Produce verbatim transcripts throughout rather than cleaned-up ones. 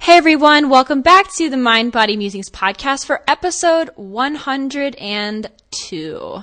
Hey everyone, welcome back to the Mind Body Musings podcast for episode one hundred two.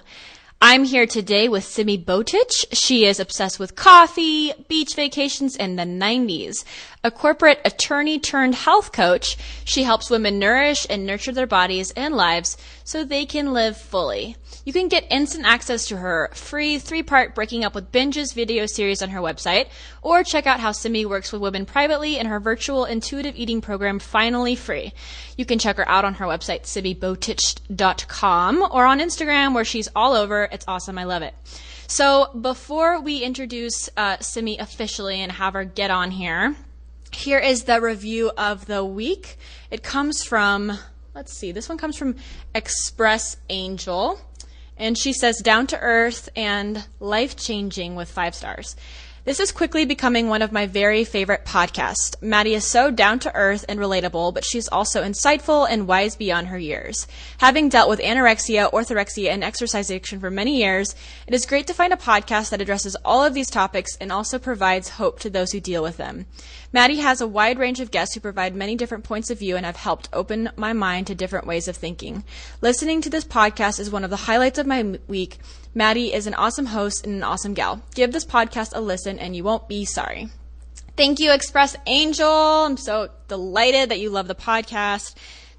I'm here today with Simi Botwich. She is obsessed with coffee, beach vacations, and the nineties. A corporate attorney turned health coach, she helps women nourish and nurture their bodies and lives so they can live fully. You can get instant access to her free three-part Breaking Up With Binges video series on her website, or check out how Simi works with women privately in her virtual intuitive eating program, Finally Free. You can check her out on her website, Simi Botwich dot com, or on Instagram, where she's all over. It's awesome. I love it. So before we introduce uh, Simi officially and have her get on here, here is the review of the week. It comes from, let's see, this one comes from Express Angel. And she says, down to earth and life-changing with five stars. This is quickly becoming one of my very favorite podcasts. Maddie is so down to earth and relatable, but she's also insightful and wise beyond her years. Having dealt with anorexia, orthorexia, and exercise addiction for many years, it is great to find a podcast that addresses all of these topics and also provides hope to those who deal with them. Maddie has a wide range of guests who provide many different points of view and have helped open my mind to different ways of thinking. Listening to this podcast is one of the highlights of my week. Maddie is an awesome host and an awesome gal. Give this podcast a listen and you won't be sorry. Thank you, Express Angel. I'm so delighted that you love the podcast.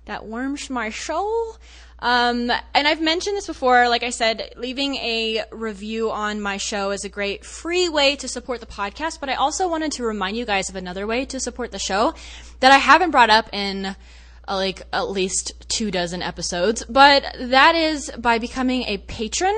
That warms my soul. Um, and I've mentioned this before. Like I said, leaving a review on my show is a great free way to support the podcast. But I also wanted to remind you guys of another way to support the show that I haven't brought up in like at least two dozen episodes. But that is by becoming a patron.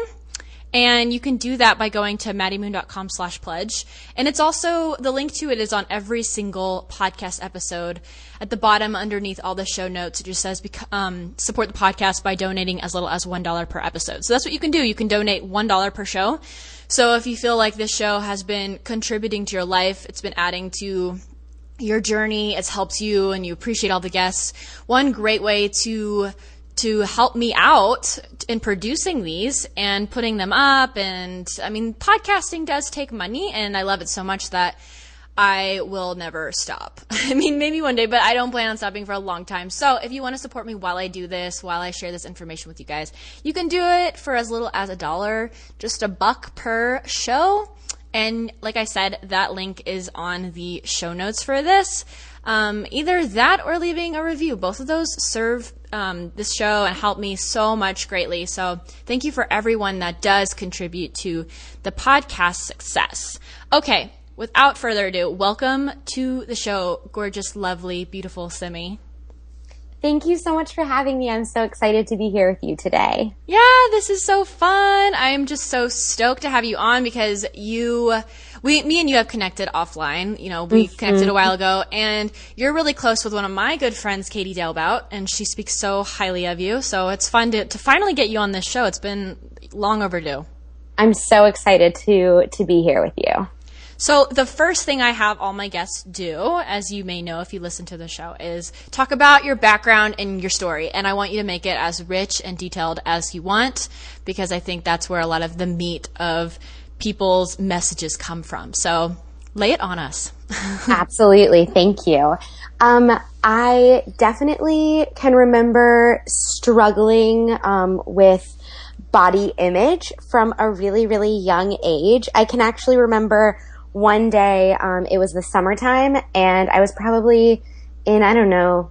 And you can do that by going to maddie moon dot com slash pledge. And it's also, the link to it is on every single podcast episode. At the bottom, underneath all the show notes, it just says um, support the podcast by donating as little as one dollar per episode. So that's what you can do. You can donate one dollar per show. So if you feel like this show has been contributing to your life, it's been adding to your journey, it's helped you, and you appreciate all the guests, one great way to to help me out in producing these and putting them up. And I mean, podcasting does take money, and I love it so much that I will never stop. I mean, maybe one day, but I don't plan on stopping for a long time. So if you want to support me while I do this, while I share this information with you guys, you can do it for as little as a dollar, just a buck per show. And like I said, that link is on the show notes for this. Um, either that or leaving a review. Both of those serve um, this show and help me so much greatly. So thank you for everyone that does contribute to the podcast's success. Okay, without further ado, welcome to the show, gorgeous, lovely, beautiful Simi. Thank you so much for having me. I'm so excited to be here with you today. Yeah, this is so fun. I'm just so stoked to have you on because you, we, me and you have connected offline. You know, we mm-hmm. connected a while ago, and you're really close with one of my good friends, Katie Dalebout, and she speaks so highly of you. So it's fun to, to finally get you on this show. It's been long overdue. I'm so excited to, to be here with you. So the first thing I have all my guests do, as you may know if you listen to the show, is talk about your background and your story. And I want you to make it as rich and detailed as you want, because I think that's where a lot of the meat of people's messages come from. So lay it on us. Absolutely. Thank you. Um, I definitely can remember struggling um, with body image from a really, really young age. I can actually remember one day, um, it was the summertime, and I was probably in, I don't know,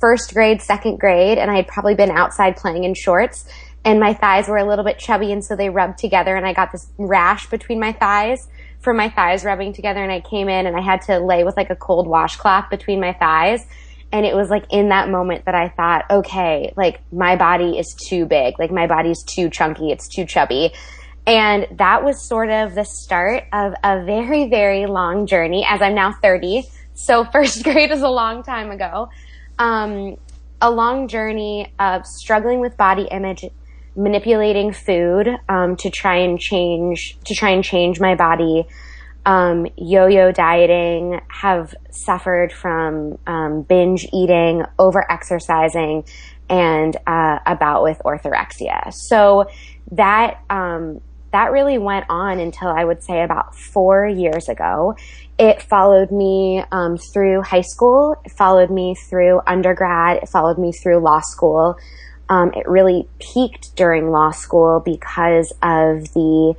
first grade, second grade, and I had probably been outside playing in shorts, and my thighs were a little bit chubby, and so they rubbed together, and I got this rash between my thighs from my thighs rubbing together, and I came in, and I had to lay with like a cold washcloth between my thighs. And it was like in that moment that I thought, okay, like my body is too big. Like my body's too chunky. It's too chubby. And that was sort of the start of a very, very long journey, as I'm now thirty. So first grade is a long time ago. Um, a long journey of struggling with body image, manipulating food, um, to try and change, to try and change my body. Um, yo-yo dieting, have suffered from um, binge eating, over-exercising, and uh, a bout with orthorexia. So that um, that really went on until I would say about four years ago. It followed me um, through high school. It followed me through undergrad. It followed me through law school. Um, it really peaked during law school because of the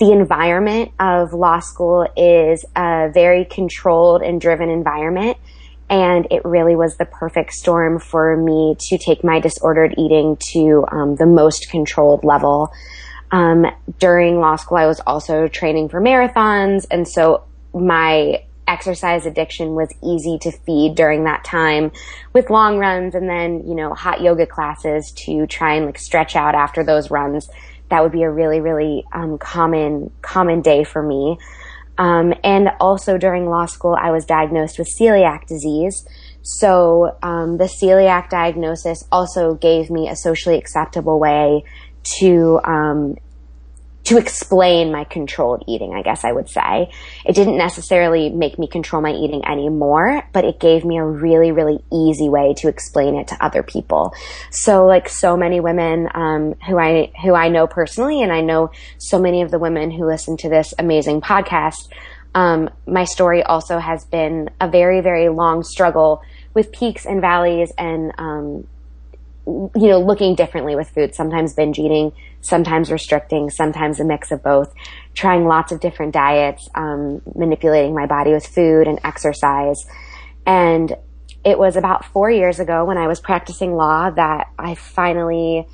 The environment of law school is a very controlled and driven environment, and it really was the perfect storm for me to take my disordered eating to um, the most controlled level. Um, during law school, I was also training for marathons, and so my exercise addiction was easy to feed during that time with long runs and then, you know, hot yoga classes to try and like stretch out after those runs. That would be a really, really um, common, common day for me. Um, and also during law school, I was diagnosed with celiac disease. So um, the celiac diagnosis also gave me a socially acceptable way to um, to explain my controlled eating, I guess I would say. It didn't necessarily make me control my eating anymore, but it gave me a really, really easy way to explain it to other people. So like so many women, um, who I, who I know personally, and I know so many of the women who listen to this amazing podcast, um, my story also has been a very, very long struggle with peaks and valleys and, um, you know, looking differently with food, sometimes binge eating, sometimes restricting, sometimes a mix of both, trying lots of different diets, um, manipulating my body with food and exercise. And it was about four years ago when I was practicing law that I finally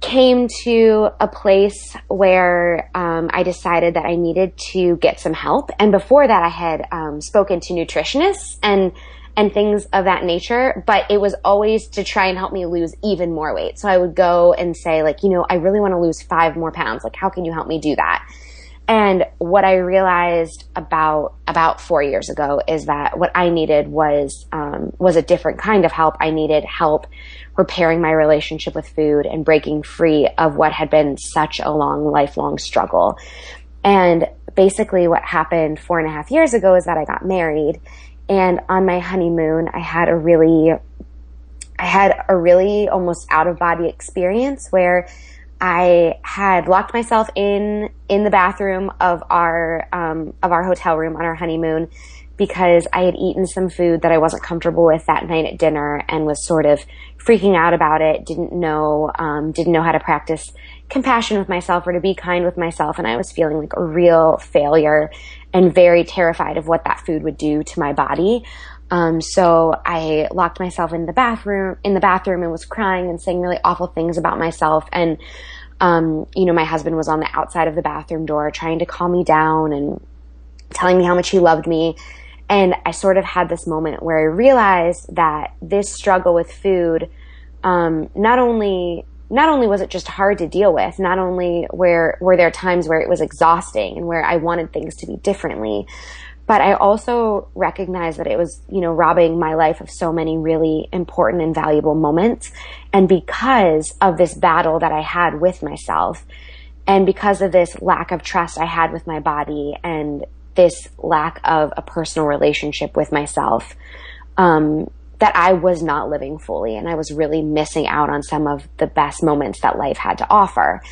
came to a place where um, I decided that I needed to get some help. And before that, I had um, spoken to nutritionists and and things of that nature, but it was always to try and help me lose even more weight. So I would go and say like, you know, I really want to lose five more pounds. Like, how can you help me do that? And what I realized about, about four years ago is that what I needed was, um, was a different kind of help. I needed help repairing my relationship with food and breaking free of what had been such a long, lifelong struggle. And basically what happened four and a half years ago is that I got married. And on my honeymoon, I had a really, I had a really almost out of body experience where I had locked myself in, in the bathroom of our, um, of our hotel room on our honeymoon because I had eaten some food that I wasn't comfortable with that night at dinner and was sort of freaking out about it. Didn't know, um, didn't know how to practice compassion with myself or to be kind with myself. And I was feeling like a real failure and very terrified of what that food would do to my body. Um, so I locked myself in the bathroom, in the bathroom and was crying and saying really awful things about myself. And, um, you know, my husband was on the outside of the bathroom door trying to calm me down and telling me how much he loved me. And I sort of had this moment where I realized that this struggle with food, um, not only Not only was it just hard to deal with, not only were, were there times where it was exhausting and where I wanted things to be differently, but I also recognized that it was, you know, robbing my life of so many really important and valuable moments. And because of this battle that I had with myself and because of this lack of trust I had with my body and this lack of a personal relationship with myself, um, that I was not living fully and I was really missing out on some of the best moments that life had to offer.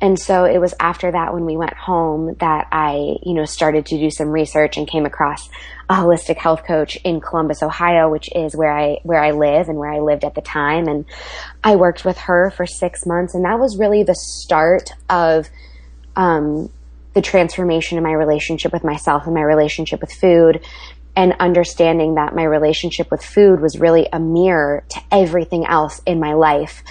And so it was after that when we went home that I, you know, started to do some research and came across a holistic health coach in Columbus, Ohio, which is where I, where I live and where I lived at the time. And I worked with her for six months and that was really the start of, um, the transformation in my relationship with myself and my relationship with food, and understanding that my relationship with food was really a mirror to everything else in my life.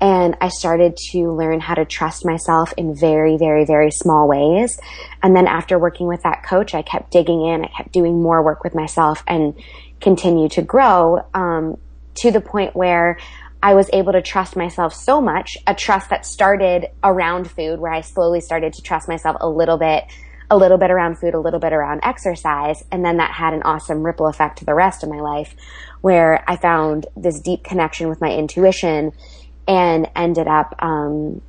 And I started to learn how to trust myself in very, very, very small ways. And then after working with that coach, I kept digging in. I kept doing more work with myself and continued to grow, um, to the point where I was able to trust myself so much, a trust that started around food, where I slowly started to trust myself a little bit, a little bit around food, a little bit around exercise. And then that had an awesome ripple effect to the rest of my life, where I found this deep connection with my intuition and ended up um,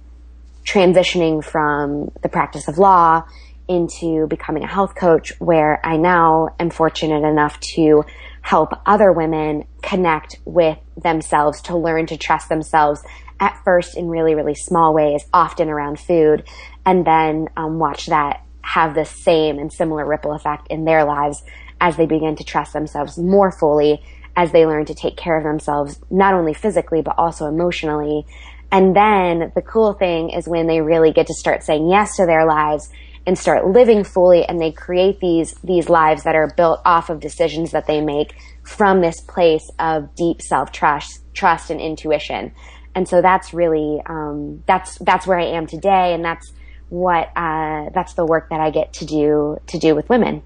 transitioning from the practice of law into becoming a health coach, where I now am fortunate enough to help other women connect with themselves, to learn to trust themselves at first in really, really small ways, often around food, and then um, watch that have the same and similar ripple effect in their lives as they begin to trust themselves more fully, as they learn to take care of themselves, not only physically, but also emotionally. And then the cool thing is when they really get to start saying yes to their lives and start living fully, and they create these these lives that are built off of decisions that they make from this place of deep self-trust, trust and intuition. And so that's really, um, that's that's where I am today, and that's what uh, that's the work that I get to do to do with women.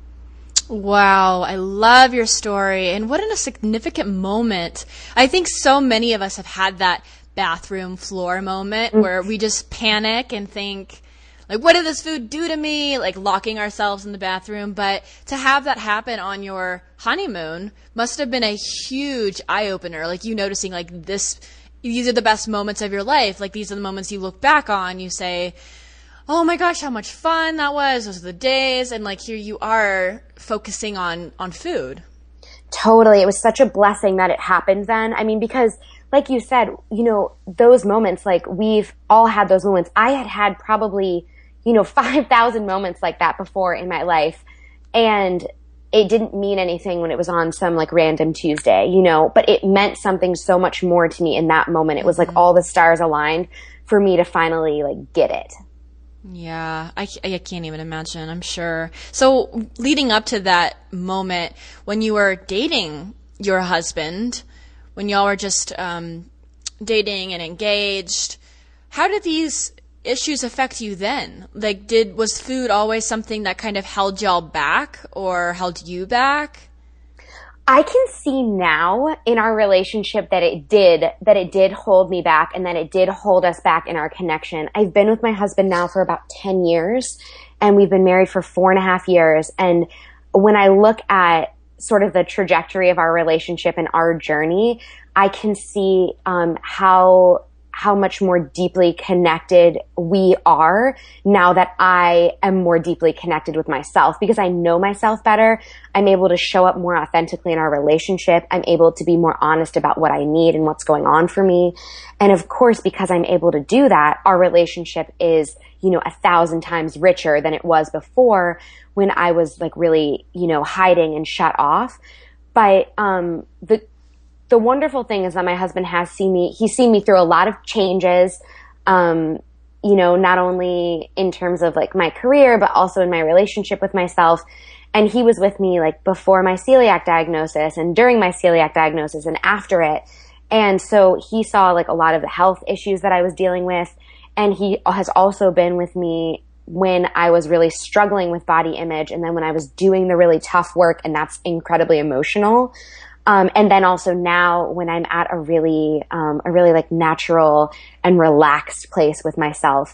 Wow, I love your story, and what a significant moment. I think so many of us have had that bathroom floor moment mm-hmm. where we just panic and think, like, what did this food do to me? Like, locking ourselves in the bathroom. But to have that happen on your honeymoon must have been a huge eye-opener. Like, you noticing, like, this, these are the best moments of your life. Like, these are the moments you look back on. You say, oh my gosh, how much fun that was. Those are the days. And, like, here you are focusing on, on food. Totally. It was such a blessing that it happened then. I mean, because like you said, you know, those moments, like, we've all had those moments. I had had probably you know, five thousand moments like that before in my life. And it didn't mean anything when it was on some like random Tuesday, you know, but it meant something so much more to me in that moment. It was like all the stars aligned for me to finally like get it. Yeah. I, I can't even imagine, I'm sure. So leading up to that moment, when you were dating your husband, when y'all were just um, dating and engaged, how did these issues affect you then? Like, did was food always something that kind of held y'all back or held you back? I can see now in our relationship that it did, that it did hold me back, and that it did hold us back in our connection. I've been with my husband now for about ten years, and we've been married for four and a half years. And when I look at sort of the trajectory of our relationship and our journey, I can see um, how how much more deeply connected we are now that I am more deeply connected with myself, because I know myself better. I'm able to show up more authentically in our relationship. I'm able to be more honest about what I need and what's going on for me. And of course, because I'm able to do that, our relationship is, you know, a thousand times richer than it was before, when I was like really, you know, hiding and shut off. But, um, the, The wonderful thing is that my husband has seen me, he's seen me through a lot of changes, um, you know, not only in terms of like my career, but also in my relationship with myself. And he was with me like before my celiac diagnosis and during my celiac diagnosis and after it. And so he saw like a lot of the health issues that I was dealing with. And he has also been with me when I was really struggling with body image, and then when I was doing the really tough work, and that's incredibly emotional. Um, and then also now when I'm at a really, um, a really like natural and relaxed place with myself.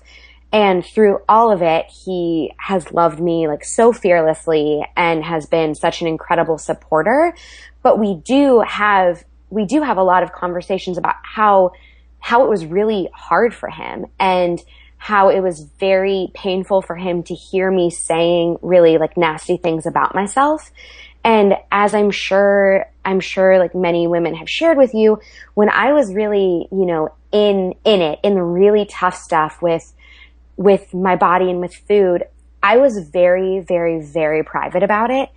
And through all of it, he has loved me like so fearlessly and has been such an incredible supporter. But we do have, we do have a lot of conversations about how, how it was really hard for him, and how it was very painful for him to hear me saying really like nasty things about myself. And as I'm sure, I'm sure like many women have shared with you, when I was really, you know, in, in it, in the really tough stuff with, with my body and with food, I was very, very, very private about it.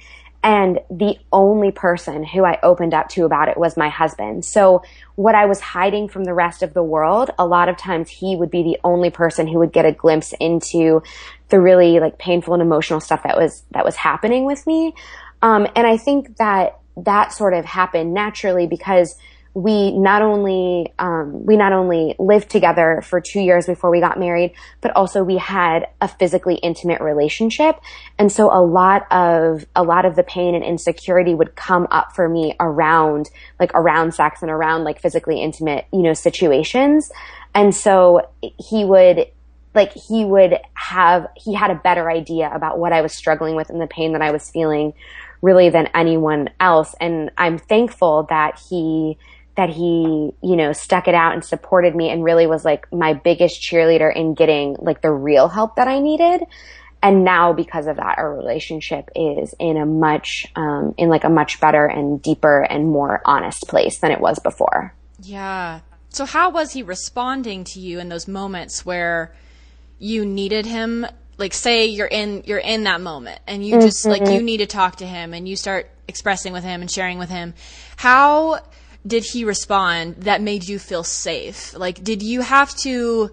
And the only person who I opened up to about it was my husband. So what I was hiding from the rest of the world, a lot of times he would be the only person who would get a glimpse into the really like painful and emotional stuff that was, that was happening with me. Um, and I think that that sort of happened naturally because we not only, um, we not only lived together for two years before we got married, but also we had a physically intimate relationship. And so a lot of, a lot of the pain and insecurity would come up for me around, like around sex and around like physically intimate, you know, situations. And so he would, like, he would have, he had a better idea about what I was struggling with and the pain that I was feeling really than anyone else. And I'm thankful that he, that he, you know, stuck it out and supported me and really was like my biggest cheerleader in getting like the real help that I needed. And now because of that, our relationship is in a much, um, in like a much better and deeper and more honest place than it was before. Yeah. So how was he responding to you in those moments where you needed him? Like say you're in, you're in that moment and you just mm-hmm. like, you need to talk to him and you start expressing with him and sharing with him. How did he respond that made you feel safe? Like, did you have to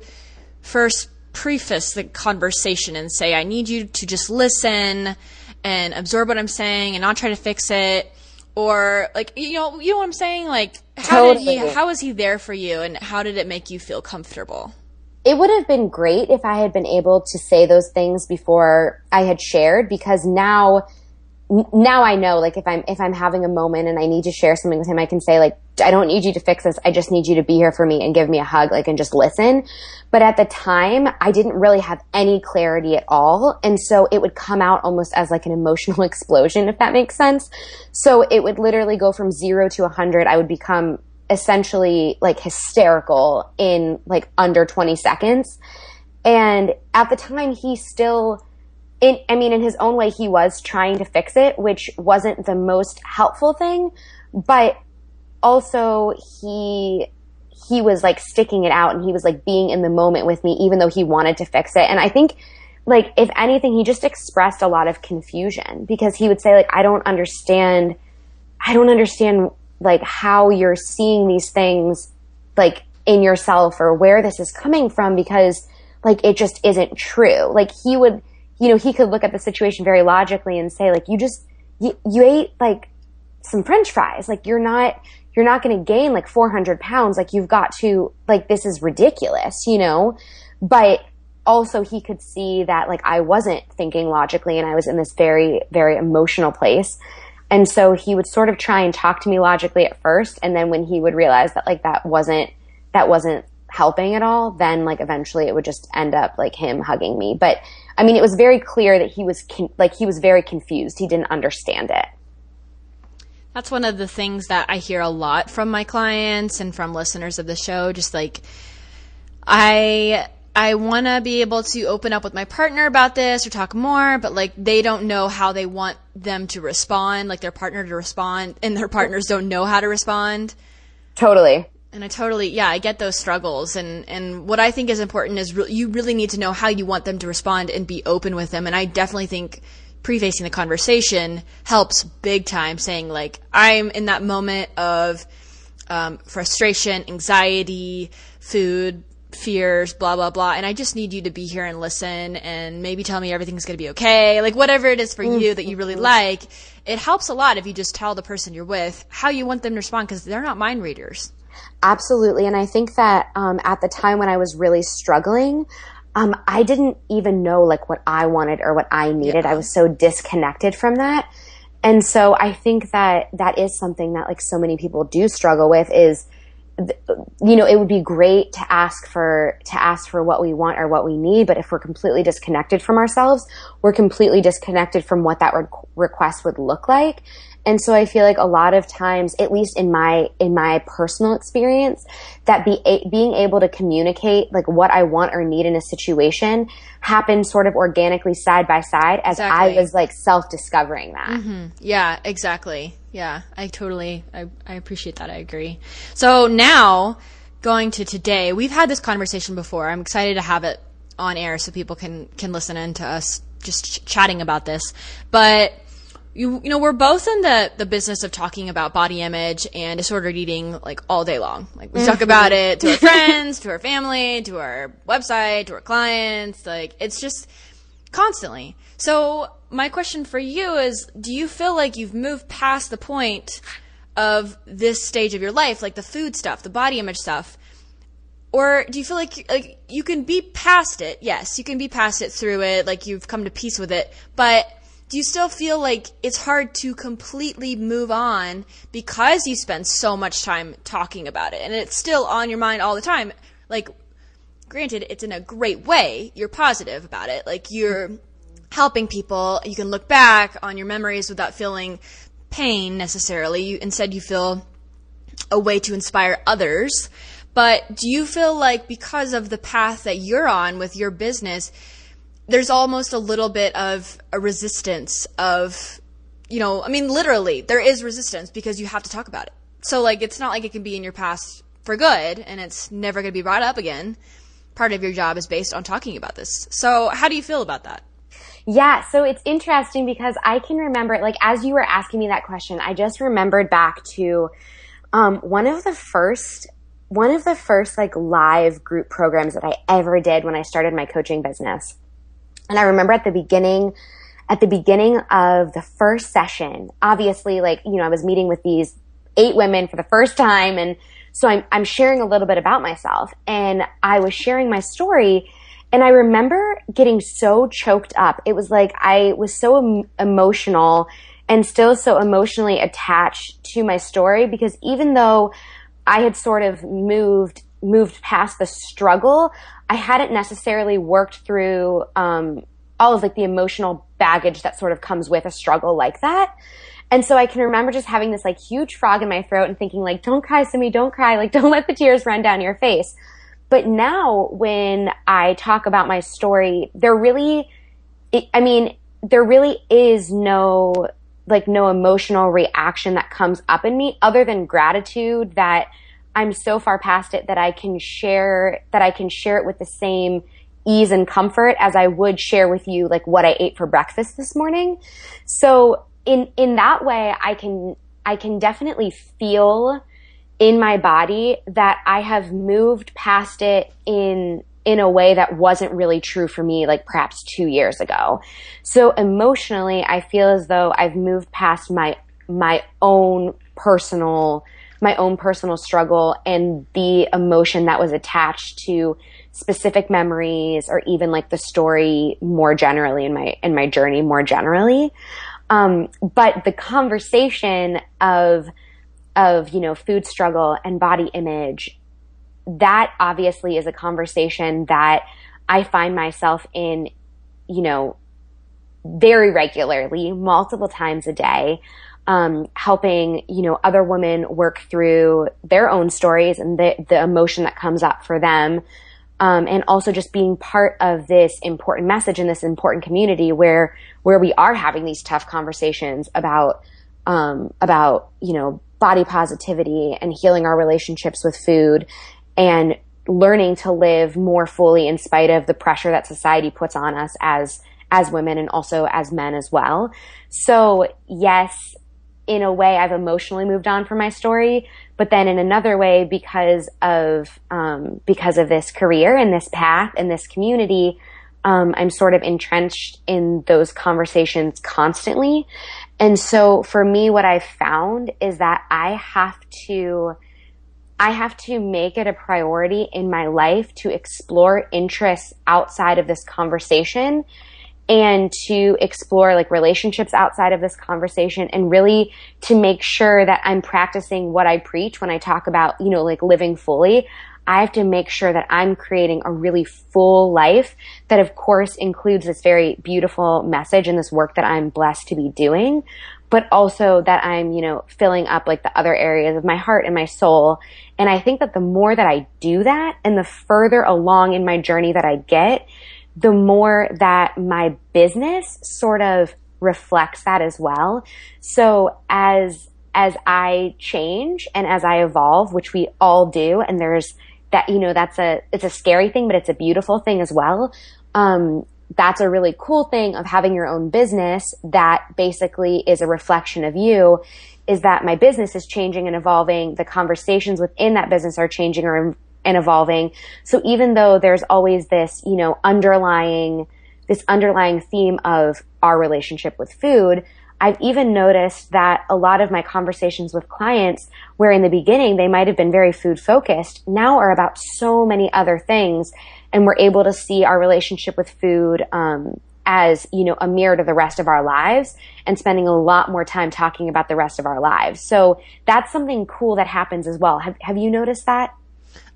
first preface the conversation and say, I need you to just listen and absorb what I'm saying and not try to fix it? Or like, you know, you know what I'm saying? Like, how totally. did he, how was he there for you and how did it make you feel comfortable? It would have been great if I had been able to say those things before I had shared, because now, now I know, like, if I'm, if I'm having a moment and I need to share something with him, I can say, like, I don't need you to fix this. I just need you to be here for me and give me a hug, like, and just listen. But at the time, I didn't really have any clarity at all. And so it would come out almost as like an emotional explosion, if that makes sense. So it would literally go from zero to a hundred. I would become essentially like hysterical in like under twenty seconds. And at the time he still, in, I mean, in his own way, he was trying to fix it, which wasn't the most helpful thing, but also he, he was like sticking it out and he was like being in the moment with me, even though he wanted to fix it. And I think like, if anything, he just expressed a lot of confusion because he would say like, I don't understand, I don't understand like how you're seeing these things like in yourself or where this is coming from, because like it just isn't true. Like he would, you know, he could look at the situation very logically and say like, you just, you, you ate like some French fries. Like you're not, you're not going to gain like four hundred pounds. Like you've got to, like, this is ridiculous, you know? But also he could see that like I wasn't thinking logically and I was in this very, very emotional place. And so he would sort of try and talk to me logically at first. And then when he would realize that like that wasn't, that wasn't helping at all, then like eventually it would just end up like him hugging me. But I mean, it was very clear that he was con- like, he was very confused. He didn't understand it. That's one of the things that I hear a lot from my clients and from listeners of the show. Just like, I, I want to be able to open up with my partner about this or talk more, but like they don't know how they want them to respond, like their partner to respond, and their partners don't know how to respond. Totally. And I totally, yeah, I get those struggles. And, and what I think is important is re- you really need to know how you want them to respond and be open with them. And I definitely think prefacing the conversation helps big time, saying like, I'm in that moment of um, frustration, anxiety, food, fears, blah, blah, blah. And I just need you to be here and listen and maybe tell me everything's going to be okay. Like whatever it is for you that you really like, it helps a lot if you just tell the person you're with how you want them to respond, because they're not mind readers. Absolutely. And I think that um, at the time when I was really struggling, um, I didn't even know like what I wanted or what I needed. Yeah. I was so disconnected from that. And so I think that that is something that like so many people do struggle with is, you know, it would be great to ask for, to ask for what we want or what we need. But if we're completely disconnected from ourselves, we're completely disconnected from what that re- request would look like. And so I feel like a lot of times, at least in my, in my personal experience, that be a- being able to communicate like what I want or need in a situation happened sort of organically side by side as exactly. I was like self-discovering that. Mm-hmm. Yeah, exactly. Yeah, I totally, I, I appreciate that. I agree. So now going to today, we've had this conversation before. I'm excited to have it on air so people can, can listen in to us just ch- chatting about this. But you you know, we're both in the, the business of talking about body image and disordered eating, like, all day long. Like, we mm-hmm. talk about it to our friends, to our family, to our website, to our clients. Like, it's just constantly. So my question for you is, do you feel like you've moved past the point of this stage of your life, like the food stuff, the body image stuff? Or do you feel like, like you can be past it? Yes, you can be past it through it. Like, you've come to peace with it. But do you still feel like it's hard to completely move on because you spend so much time talking about it and it's still on your mind all the time? Like, granted, it's in a great way. You're positive about it. Like, you're helping people. You can look back on your memories without feeling pain necessarily. You, instead, you feel a way to inspire others. But do you feel like because of the path that you're on with your business, there's almost a little bit of a resistance of, you know, I mean, literally there is resistance because you have to talk about it. So, like, it's not like it can be in your past for good and it's never going to be brought up again. Part of your job is based on talking about this. So how do you feel about that? Yeah. So it's interesting because I can remember, like, as you were asking me that question, I just remembered back to, um, one of the first one of the first like live group programs that I ever did when I started my coaching business. And I remember at the beginning, at the beginning of the first session, obviously, like, you know, I was meeting with these eight women for the first time. And so I'm, I'm sharing a little bit about myself, and I was sharing my story. And I remember getting so choked up. It was like, I was so em- emotional and still so emotionally attached to my story, because even though I had sort of moved, moved past the struggle, I hadn't necessarily worked through, um, all of like the emotional baggage that sort of comes with a struggle like that. And so I can remember just having this like huge frog in my throat and thinking, like, don't cry, Simi, don't cry. Like, don't let the tears run down your face. But now when I talk about my story, there really, I mean, there really is no, like, no emotional reaction that comes up in me other than gratitude that I'm so far past it that I can share, that I can share it with the same ease and comfort as I would share with you, like, what I ate for breakfast this morning. So in, in that way, I can, I can definitely feel in my body that I have moved past it in, in a way that wasn't really true for me, like, perhaps two years ago. So emotionally, I feel as though I've moved past my, my own personal, my own personal struggle and the emotion that was attached to specific memories or even like the story more generally in my, in my journey more generally. Um, but the conversation of, of, you know, food struggle and body image, that obviously is a conversation that I find myself in, you know, very regularly, multiple times a day, um, helping, you know, other women work through their own stories and the, the emotion that comes up for them. Um, and also just being part of this important message in this important community where, where we are having these tough conversations about, um, about, you know, body positivity and healing our relationships with food and learning to live more fully in spite of the pressure that society puts on us as, as women and also as men as well. So yes, in a way I've emotionally moved on from my story, but then in another way, because of, um, because of this career and this path and this community, um, I'm sort of entrenched in those conversations constantly. And so for me, what I've found is that I have to, I have to make it a priority in my life to explore interests outside of this conversation and to explore like relationships outside of this conversation and really to make sure that I'm practicing what I preach when I talk about, you know, like living fully. I have to make sure that I'm creating a really full life that of course includes this very beautiful message and this work that I'm blessed to be doing, but also that I'm, you know, filling up like the other areas of my heart and my soul. And I think that the more that I do that and the further along in my journey that I get, the more that my business sort of reflects that as well. So as, as I change and as I evolve, which we all do, and there's that, you know, that's a, it's a scary thing, but it's a beautiful thing as well. Um, that's a really cool thing of having your own business that basically is a reflection of you, is that my business is changing and evolving. The conversations within that business are changing or and evolving. So even though there's always this, you know, underlying, this underlying theme of our relationship with food, I've even noticed that a lot of my conversations with clients, where in the beginning they might have been very food focused, now are about so many other things. And we're able to see our relationship with food um, as, you know, a mirror to the rest of our lives, and spending a lot more time talking about the rest of our lives. So that's something cool that happens as well. Have, have you noticed that?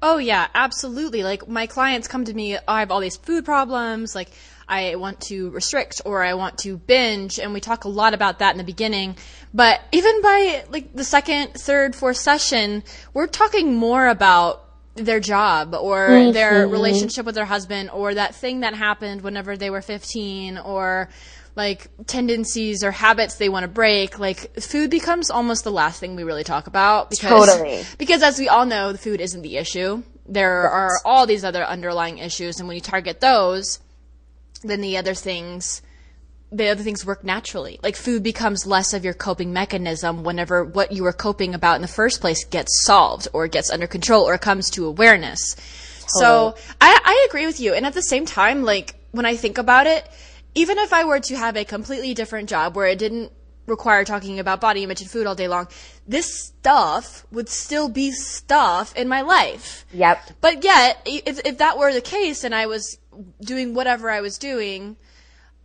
Oh, yeah, absolutely. Like, my clients come to me, oh, I have all these food problems, like I want to restrict or I want to binge. And we talk a lot about that in the beginning. But even by like the second, third, fourth session, we're talking more about their job or mm-hmm. their relationship with their husband, or that thing that happened whenever they were fifteen, or like tendencies or habits they want to break. Like, food becomes almost the last thing we really talk about, because, totally. because as we all know, the food isn't the issue. There right. are all these other underlying issues. And when you target those, then the other things, the other things work naturally. Like, food becomes less of your coping mechanism whenever what you were coping about in the first place gets solved or gets under control or comes to awareness. Totally. So I, I agree with you. And at the same time, like, when I think about it, even if I were to have a completely different job where it didn't require talking about body image and food all day long, this stuff would still be stuff in my life. Yep. But yet, if, if that were the case and I was doing whatever I was doing,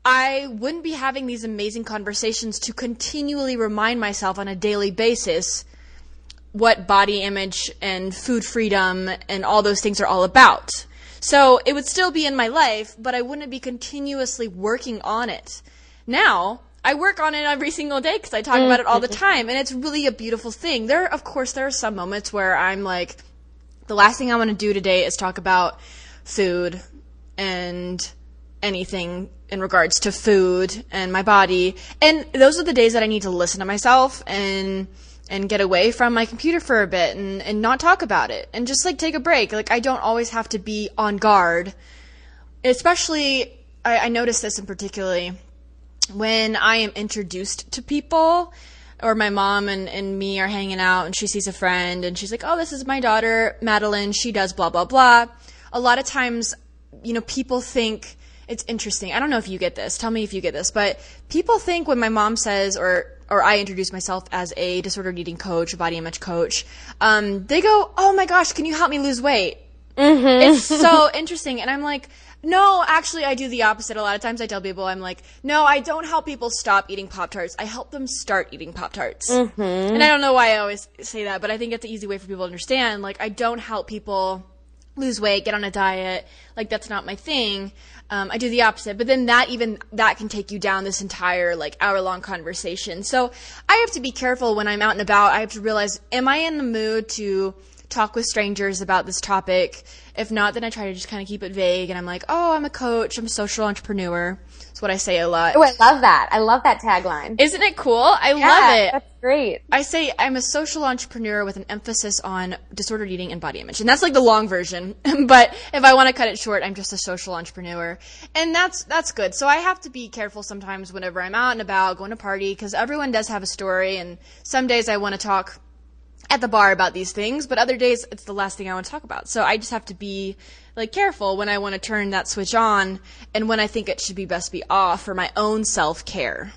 I wouldn't be having these amazing conversations to continually remind myself on a daily basis what body image and food freedom and all those things are all about. So it would still be in my life, but I wouldn't be continuously working on it. Now, I work on it every single day because I talk about it all the time, and it's really a beautiful thing. There, of course, there are some moments where I'm like, the last thing I want to do today is talk about food and anything in regards to food and my body. And those are the days that I need to listen to myself and and get away from my computer for a bit and, and not talk about it and just like take a break. Like, I don't always have to be on guard. Especially, I, I noticed this in particularly when I am introduced to people, or my mom and, and me are hanging out and she sees a friend and she's like, oh, this is my daughter, Madeline. She does blah, blah, blah. A lot of times, you know, people think it's interesting. I don't know if you get this. Tell me if you get this. But people think when my mom says, or or I introduce myself as a disordered eating coach, body image coach, um, they go, oh my gosh, can you help me lose weight? Mm-hmm. It's so interesting. And I'm like, no, actually, I do the opposite. A lot of times I tell people, I'm like, no, I don't help people stop eating Pop-Tarts. I help them start eating Pop-Tarts. Mm-hmm. And I don't know why I always say that, but I think it's an easy way for people to understand. Like, I don't help people lose weight, get on a diet. Like, that's not my thing. Um, I do the opposite. But then that even, that can take you down this entire like hour long conversation. So I have to be careful when I'm out and about. I have to realize, am I in the mood to talk with strangers about this topic? If not, then I try to just kind of keep it vague. And I'm like, oh, I'm a coach. I'm a social entrepreneur. That's what I say a lot. Oh, I love that. I love that tagline. Isn't it cool? I yeah, love it. That's great. I say I'm a social entrepreneur with an emphasis on disordered eating and body image. And that's like the long version. But if I want to cut it short, I'm just a social entrepreneur. And that's that's good. So I have to be careful sometimes whenever I'm out and about, going to party, because everyone does have a story. And some days I want to talk at the bar about these things, but other days it's the last thing I want to talk about. So I just have to be like careful when I want to turn that switch on and when I think it should be best be off for my own self-care.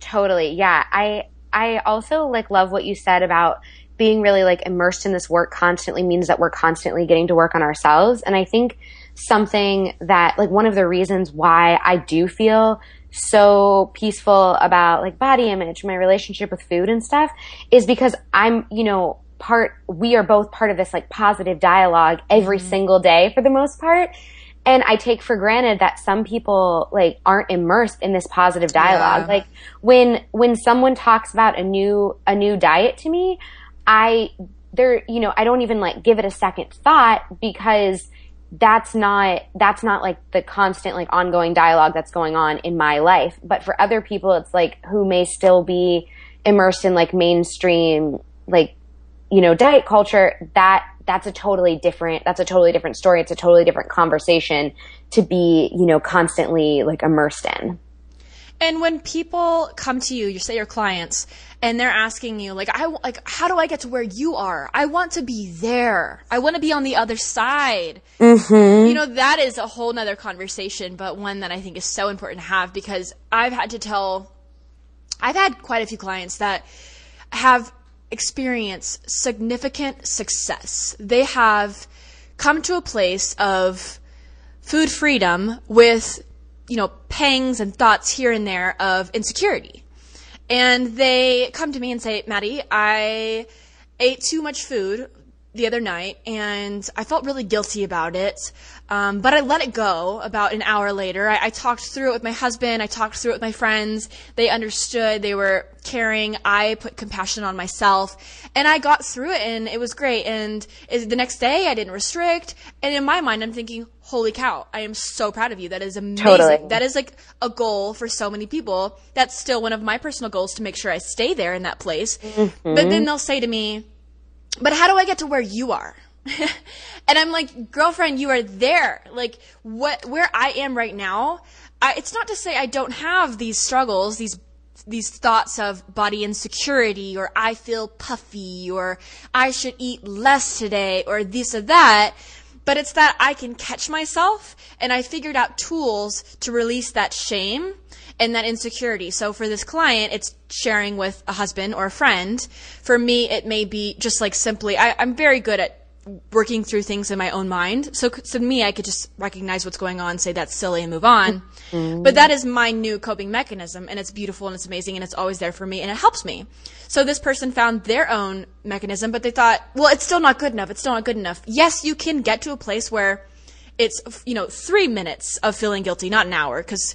Totally. Yeah. I, I also like love what you said about being really like immersed in this work constantly means that we're constantly getting to work on ourselves. And I think something that like one of the reasons why I do feel so peaceful about like body image, my relationship with food and stuff, is because I'm, you know, part, we are both part of this like positive dialogue every mm-hmm. single day for the most part. And I take for granted that some people like aren't immersed in this positive dialogue. Yeah. Like when, when someone talks about a new, a new diet to me, I, there, you know, I don't even like give it a second thought, because that's not, that's not like the constant, like ongoing dialogue that's going on in my life. But for other people, it's like who may still be immersed in like mainstream, like, you know, diet culture, that that's a totally different, that's a totally different story. It's a totally different conversation to be, you know, constantly like immersed in. And when people come to you, you say your clients, and they're asking you, like, I, like, how do I get to where you are? I want to be there. I want to be on the other side. Mm-hmm. You know, that is a whole nother conversation, but one that I think is so important to have, because I've had to tell, I've had quite a few clients that have experienced significant success. They have come to a place of food freedom with, you know, pangs and thoughts here and there of insecurity. And they come to me and say, Maddie, I ate too much food the other night and I felt really guilty about it. Um, but I let it go about an hour later. I, I talked through it with my husband. I talked through it with my friends. They understood. They were caring. I put compassion on myself and I got through it, and it was great. And the next day I didn't restrict. And in my mind, I'm thinking, holy cow, I am so proud of you. That is amazing. Totally. That is like a goal for so many people. That's still one of my personal goals, to make sure I stay there in that place. Mm-hmm. But then they'll say to me, but how do I get to where you are? And I'm like, girlfriend, you are there. Like what, where I am right now, I, it's not to say I don't have these struggles, these these thoughts of body insecurity, or I feel puffy, or I should eat less today, or this or that. But it's that I can catch myself, and I figured out tools to release that shame and that insecurity. So for this client, it's sharing with a husband or a friend. For me, it may be just like simply, I, I'm very good at working through things in my own mind. So, so to me, I could just recognize what's going on, say that's silly, and move on. Mm-hmm. But that is my new coping mechanism, and it's beautiful and it's amazing, and it's always there for me, and it helps me. So this person found their own mechanism, but they thought, well, it's still not good enough. It's still not good enough. Yes, you can get to a place where it's, you know, three minutes of feeling guilty, not an hour, because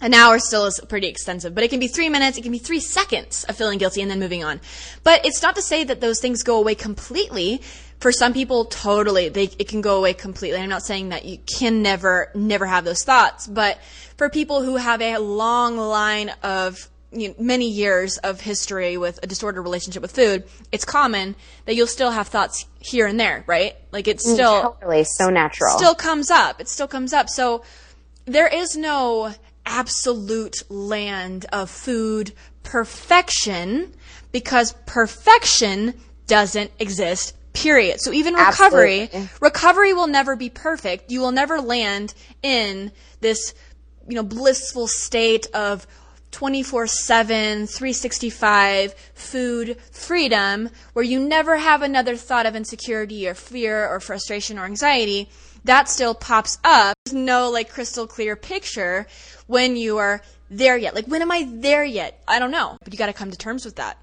an hour still is pretty extensive, but it can be three minutes, it can be three seconds of feeling guilty and then moving on. But it's not to say that those things go away completely. For some people, totally, they, it can go away completely. I'm not saying that you can never, never have those thoughts, but for people who have a long line of, you know, many years of history with a disordered relationship with food, it's common that you'll still have thoughts here and there, right? Like it's still totally so natural. Still comes up. It still comes up. So there is no absolute land of food perfection, because perfection doesn't exist. Period. So even recovery, Absolutely. recovery will never be perfect. You will never land in this, you know, blissful state of twenty-four seven, three sixty-five food freedom where you never have another thought of insecurity or fear or frustration or anxiety. That still pops up. There's no like crystal clear picture when you are there yet. Like, when am I there yet? I don't know. But you got to come to terms with that.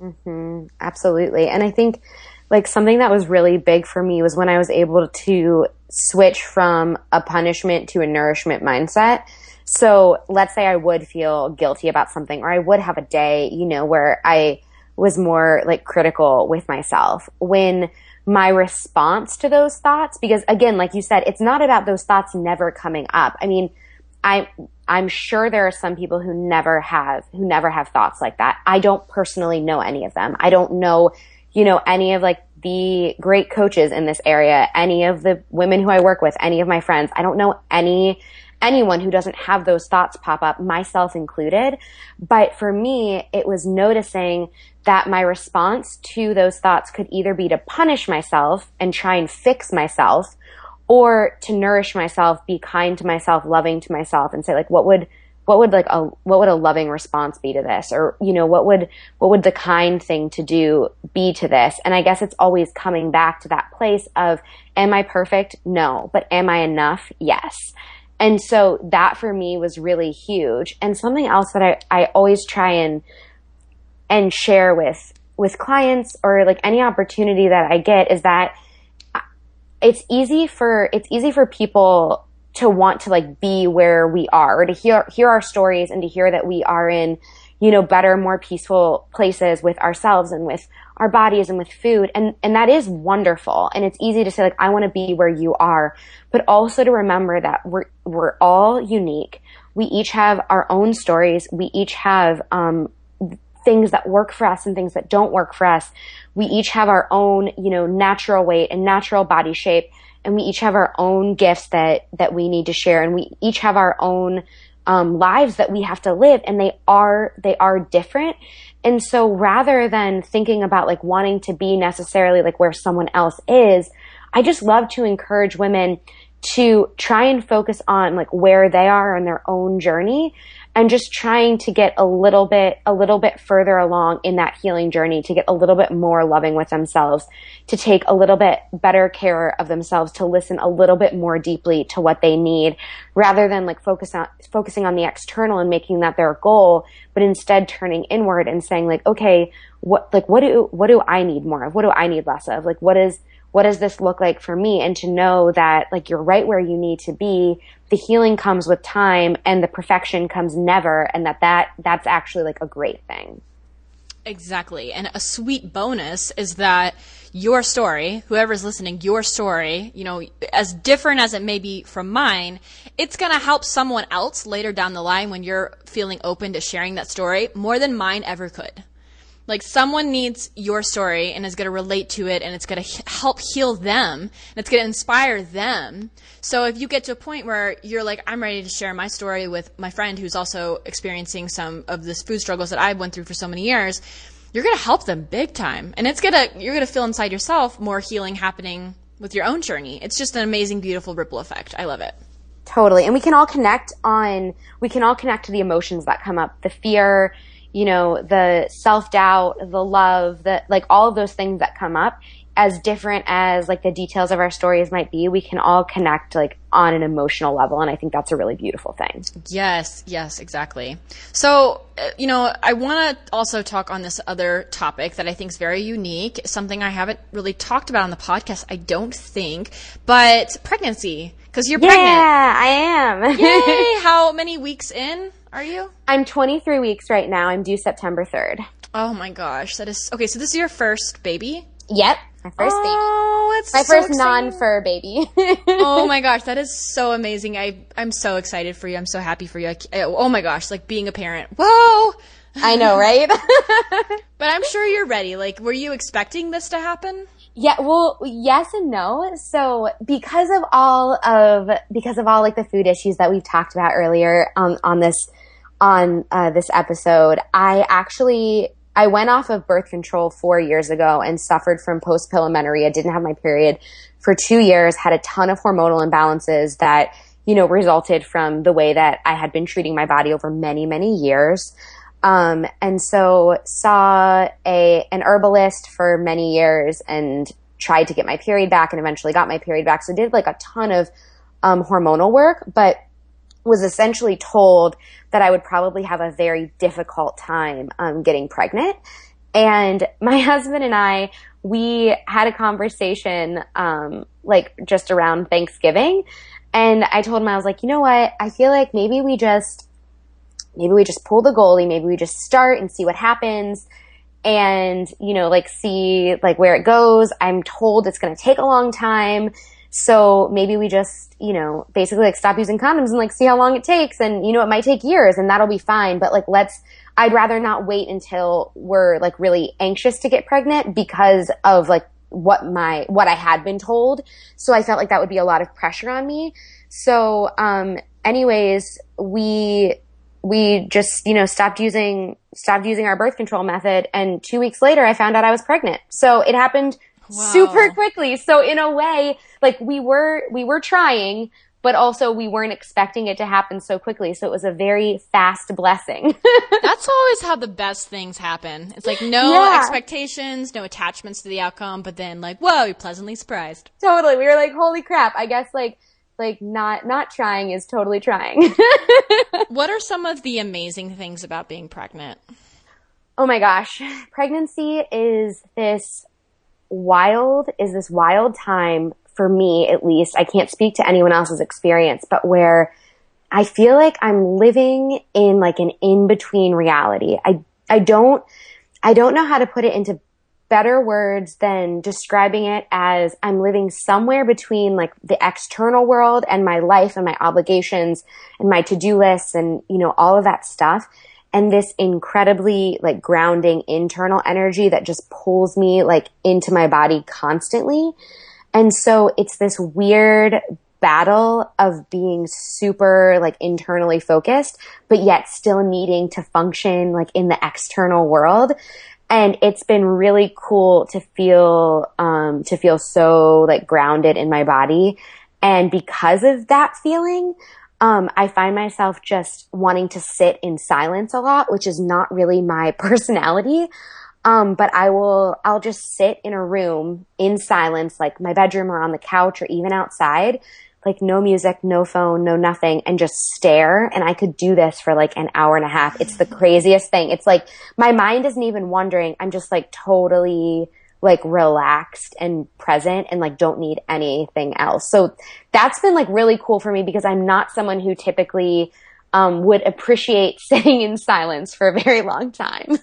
Mm-hmm. Absolutely. And I think, like, something that was really big for me was when I was able to switch from a punishment to a nourishment mindset. So let's say I would feel guilty about something, or I would have a day, you know, where I was more like critical with myself. When my response to those thoughts, because again, like you said, it's not about those thoughts never coming up. I mean, I, I'm sure there are some people who never have, who never have thoughts like that. I don't personally know any of them. I don't know, you know, any of like the great coaches in this area, any of the women who I work with, any of my friends. I don't know any, anyone who doesn't have those thoughts pop up, myself included. But for me, it was noticing that my response to those thoughts could either be to punish myself and try and fix myself, or to nourish myself, be kind to myself, loving to myself, and say like, what would, what would like a, what would a loving response be to this? Or, you know, what would, what would the kind thing to do be to this? And I guess it's always coming back to that place of, am I perfect? No. But am I enough? Yes. And so that for me was really huge. And something else that I, I always try and, and share with, with clients, or like any opportunity that I get, is that it's easy for, it's easy for people to want to like be where we are, or to hear, hear our stories, and to hear that we are in, you know, better, more peaceful places with ourselves and with our bodies and with food. And, and that is wonderful. And it's easy to say like, I want to be where you are, but also to remember that we're, we're all unique. We each have our own stories. We each have, um, things that work for us and things that don't work for us. We each have our own, you know, natural weight and natural body shape, and we each have our own gifts that, that we need to share, and we each have our own um, lives that we have to live, and they are, they are different. And so rather than thinking about like wanting to be necessarily like where someone else is, I just love to encourage women to try and focus on like where they are on their own journey, and just trying to get a little bit, a little bit further along in that healing journey, to get a little bit more loving with themselves, to take a little bit better care of themselves, to listen a little bit more deeply to what they need, rather than like focus on, focusing on the external and making that their goal, but instead turning inward and saying like, okay, what, like, what do, what do I need more of? What do I need less of? Like, what is, what does this look like for me? And to know that like you're right where you need to be. The healing comes with time and the perfection comes never. And that, that that's actually like a great thing. Exactly. And a sweet bonus is that your story, whoever's listening, your story, you know, as different as it may be from mine, it's going to help someone else later down the line when you're feeling open to sharing that story more than mine ever could. Like someone needs your story and is going to relate to it, and it's going to help heal them, and it's going to inspire them. So if you get to a point where you're like, I'm ready to share my story with my friend who's also experiencing some of this food struggles that I've went through for so many years, you're going to help them big time. And it's going to, you're going to feel inside yourself more healing happening with your own journey. It's just an amazing, beautiful ripple effect. I love it. Totally. And we can all connect on, we can all connect to the emotions that come up, the fear, you know, the self-doubt, the love, the, like all of those things that come up, as different as like the details of our stories might be, we can all connect like on an emotional level. And I think that's a really beautiful thing. Yes. Yes, exactly. So, you know, I want to also talk on this other topic that I think is very unique, something I haven't really talked about on the podcast, I don't think, but pregnancy, because you're yeah, pregnant. Yeah, I am. Yay! How many weeks in? Are you? I'm twenty-three weeks right now. I'm due September third. Oh my gosh. That is okay. So this is your first baby? Yep. My first oh, baby. Oh, it's my so first exciting. non-fur baby. Oh my gosh. That is so amazing. I, I'm so excited for you. I'm so happy for you. I, I, oh my gosh. Like being a parent. Whoa. I know, right? But I'm sure you're ready. Like, were you expecting this to happen? Yeah, well, yes and no. So because of all of, because of all like the food issues that we've talked about earlier um, on this on uh, this episode, I actually, I went off of birth control four years ago and suffered from post-pill amenorrhea, didn't have my period for two years, had a ton of hormonal imbalances that, you know, resulted from the way that I had been treating my body over many, many years. Um, and so saw a, an herbalist for many years and tried to get my period back and eventually got my period back. So did like a ton of, um, hormonal work, but was essentially told that I would probably have a very difficult time um, getting pregnant. And my husband and I, we had a conversation um, like just around Thanksgiving, and I told him, I was like, you know what? I feel like maybe we just maybe we just pull the goalie, maybe we just start and see what happens, and you know, like see like where it goes. I'm told it's going to take a long time. So maybe we just, you know, basically like stop using condoms and like see how long it takes. And, you know, it might take years and that'll be fine. But like, let's, I'd rather not wait until we're like really anxious to get pregnant because of like what my, what I had been told. So I felt like that would be a lot of pressure on me. So, um, anyways, we, we just, you know, stopped using, stopped using our birth control method. And two weeks later, I found out I was pregnant. So it happened Wow. super quickly. So in a way, like we were, we were trying, but also we weren't expecting it to happen so quickly. So it was a very fast blessing. That's always how the best things happen. It's like no yeah. expectations, no attachments to the outcome, but then like, whoa, you're pleasantly surprised. Totally. We were like, holy crap. I guess like, like not, not trying is totally trying. What are some of the amazing things about being pregnant? Oh my gosh. Pregnancy is this wild is this wild time for me, at least. I can't speak to anyone else's experience, but where I feel like I'm living in like an in-between reality. I, I don't, I don't know how to put it into better words than describing it as I'm living somewhere between like the external world and my life and my obligations and my to-do lists and, you know, all of that stuff. and this incredibly like grounding internal energy that just pulls me like into my body constantly. And so it's this weird battle of being super like internally focused, but yet still needing to function like in the external world. And it's been really cool to feel, um, to feel so like grounded in my body. And because of that feeling, Um, I find myself just wanting to sit in silence a lot, which is not really my personality. Um, but I will, I'll just sit in a room in silence, like my bedroom or on the couch or even outside, like no music, no phone, no nothing, and just stare. And I could do this for like an hour and a half. It's the craziest thing. It's like my mind isn't even wondering. I'm just like totally like relaxed and present and like don't need anything else. So that's been like really cool for me because I'm not someone who typically um, would appreciate sitting in silence for a very long time.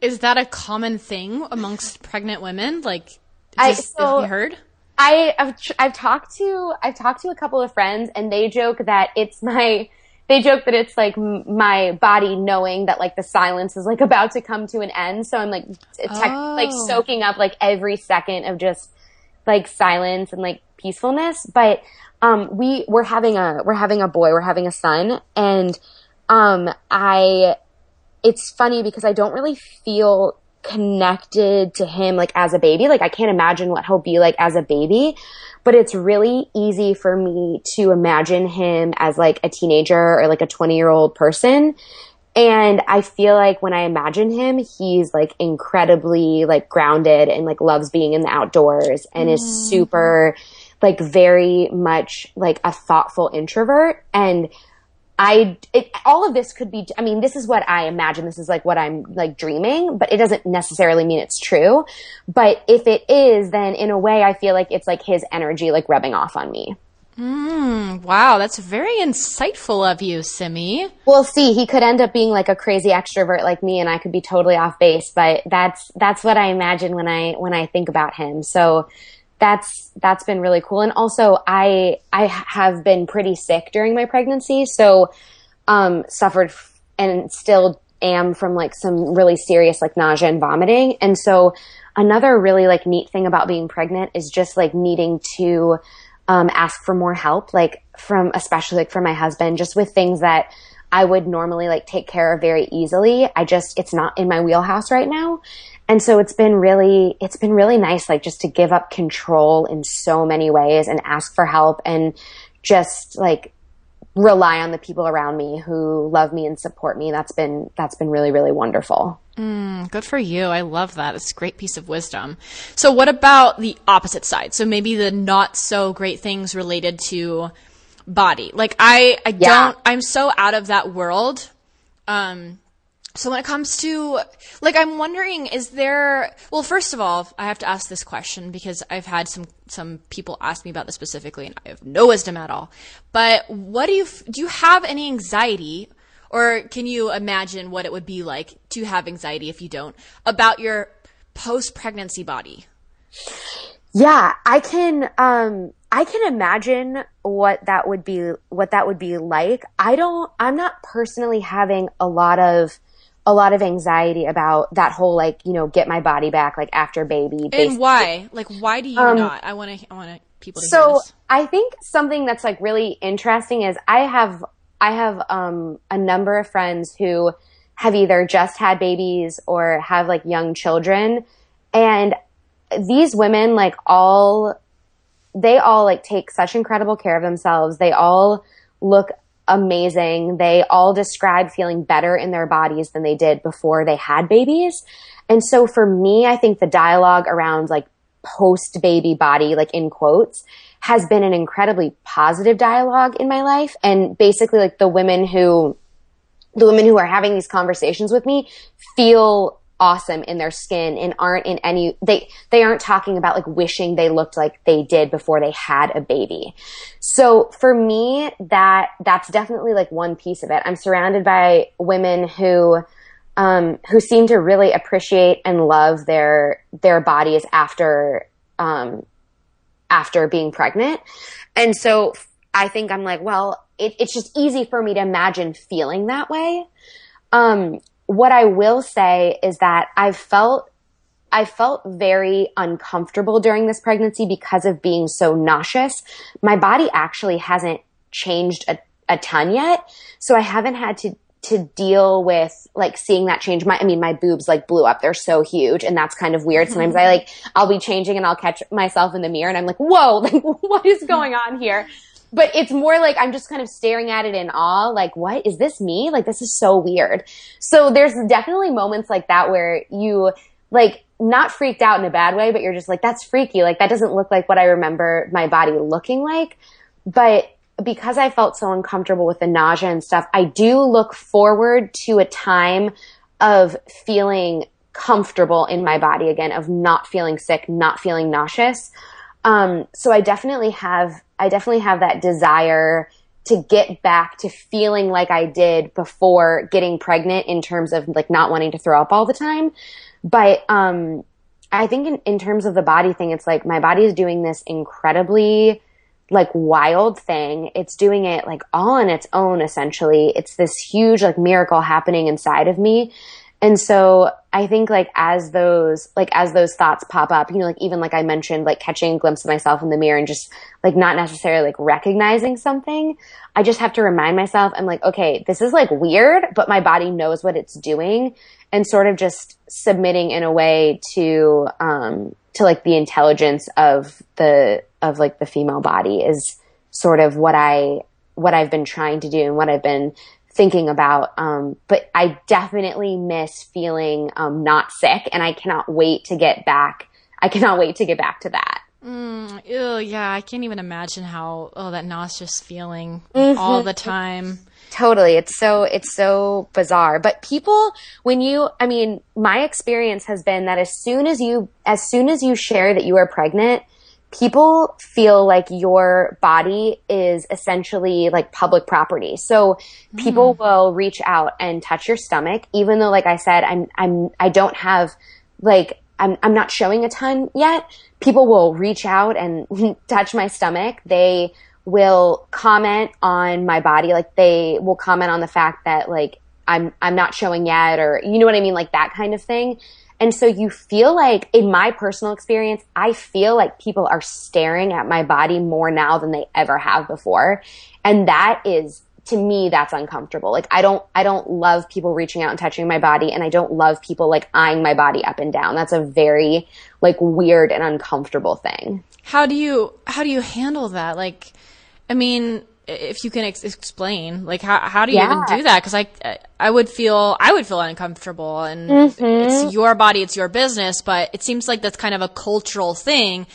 Is that a common thing amongst pregnant women? Like, is I, this, so have you heard? I, I've, I've talked to, I've talked to a couple of friends and they joke that it's my, they joke that it's like my body knowing that like the silence is like about to come to an end. So I'm like, te- oh. like soaking up like every second of just like silence and like peacefulness. But, um, we we're having a, we're having a boy, we're having a son. And, um, I, it's funny because I don't really feel connected to him like as a baby. Like I can't imagine what he'll be like as a baby. But it's really easy for me to imagine him as like a teenager or like a twenty year old person. And I feel like when I imagine him, he's like incredibly like grounded and like loves being in the outdoors and mm. is super like very much like a thoughtful introvert. And I, it, all of this could be, I mean, this is what I imagine. This is like what I'm like dreaming, but it doesn't necessarily mean it's true. But if it is, then in a way I feel like it's like his energy like rubbing off on me. Mm, wow. That's very insightful of you, Simi. We'll see. He could end up being like a crazy extrovert like me and I could be totally off base, but that's, that's what I imagine when I, when I think about him. So That's, that's been really cool. And also I, I have been pretty sick during my pregnancy. So, um, suffered f- and still am from like some really serious like nausea and vomiting. And so another really like neat thing about being pregnant is just like needing to, um, ask for more help, like from, especially like from my husband, just with things that I would normally like take care of very easily. I just, it's not in my wheelhouse right now. And so it's been really, it's been really nice, like just to give up control in so many ways and ask for help and just like rely on the people around me who love me and support me. That's been, that's been really, really wonderful. Mm, good for you. I love that. It's a great piece of wisdom. So what about the opposite side? So maybe the not so great things related to body. Like I, I yeah. don't, I'm so out of that world. Um, So when it comes to, like, I'm wondering, is there, well, first of all, I have to ask this question because I've had some, some people ask me about this specifically and I have no wisdom at all, but what do you, do you have any anxiety or can you imagine what it would be like to have anxiety if you don't about your post-pregnancy body? Yeah, I can, um, I can imagine what that would be, what that would be like. I don't, I'm not personally having a lot of, a lot of anxiety about that whole, like, you know, get my body back, like after baby. And basically. Why? Like, why do you um, not? I want to, I want people to hear this. So I think something that's like really interesting is I have, I have, um, a number of friends who have either just had babies or have like young children. And these women, like all, they all like take such incredible care of themselves. They all look amazing. They all describe feeling better in their bodies than they did before they had babies. And so for me, I think the dialogue around like post baby body, like in quotes, has been an incredibly positive dialogue in my life. And basically like the women who, the women who are having these conversations with me feel awesome in their skin and aren't in any, they, they aren't talking about like wishing they looked like they did before they had a baby. So for me, that, that's definitely like one piece of it. I'm surrounded by women who, um, who seem to really appreciate and love their, their bodies after, um, after being pregnant. And so I think I'm like, well, it, it's just easy for me to imagine feeling that way. Um, what I will say is that I felt, I felt very uncomfortable during this pregnancy because of being so nauseous. My body actually hasn't changed a, a ton yet. So I haven't had to, to deal with like seeing that change. My, I mean, my boobs like blew up. They're so huge. And that's kind of weird. Sometimes I like, I'll be changing and I'll catch myself in the mirror and I'm like, whoa, like what is going on here? But it's more like I'm just kind of staring at it in awe, like, what? Is this me? Like, this is so weird. So there's definitely moments like that where you, like, not freaked out in a bad way, but you're just like, that's freaky. Like, that doesn't look like what I remember my body looking like. But because I felt so uncomfortable with the nausea and stuff, I do look forward to a time of feeling comfortable in my body again, of not feeling sick, not feeling nauseous. Um, so I definitely have, I definitely have that desire to get back to feeling like I did before getting pregnant in terms of like not wanting to throw up all the time. But, um, I think in, in terms of the body thing, it's like my body is doing this incredibly like wild thing. It's doing it like all on its own, essentially. It's this huge like miracle happening inside of me. And so I think like as those, like as those thoughts pop up, you know, like even like I mentioned, like catching a glimpse of myself in the mirror and just like not necessarily like recognizing something. I just have to remind myself, I'm like, okay, this is like weird, but my body knows what it's doing, and sort of just submitting in a way to, um, to like the intelligence of the, of like the female body is sort of what I, what I've been trying to do and what I've been thinking about. Um, but I definitely miss feeling, um, not sick, and I cannot wait to get back. I cannot wait to get back to that. Mm, ew, yeah. I can't even imagine how, oh, that nauseous feeling mm-hmm. all the time. Totally. It's so, it's so bizarre, but people, when you, I mean, my experience has been that as soon as you, as soon as you share that you are pregnant, people feel like your body is essentially like public property. So people mm. will reach out and touch your stomach, even though, like I said, I'm, I'm, I don't have like, I'm, I'm not showing a ton yet. People will reach out and touch my stomach. They will comment on my body. Like they will comment on the fact that like I'm, I'm not showing yet, or you know what I mean? Like that kind of thing. And so you feel like, in my personal experience, I feel like people are staring at my body more now than they ever have before. And that is, to me, that's uncomfortable. Like I don't, I don't love people reaching out and touching my body, and I don't love people like eyeing my body up and down. That's a very like weird and uncomfortable thing. How do you, how do you handle that? Like, I mean, if you can ex- explain, like, how how do you yeah. even do that? Because I, I would feel, I would feel uncomfortable, and mm-hmm. it's your body, it's your business, but it seems like that's kind of a cultural thing.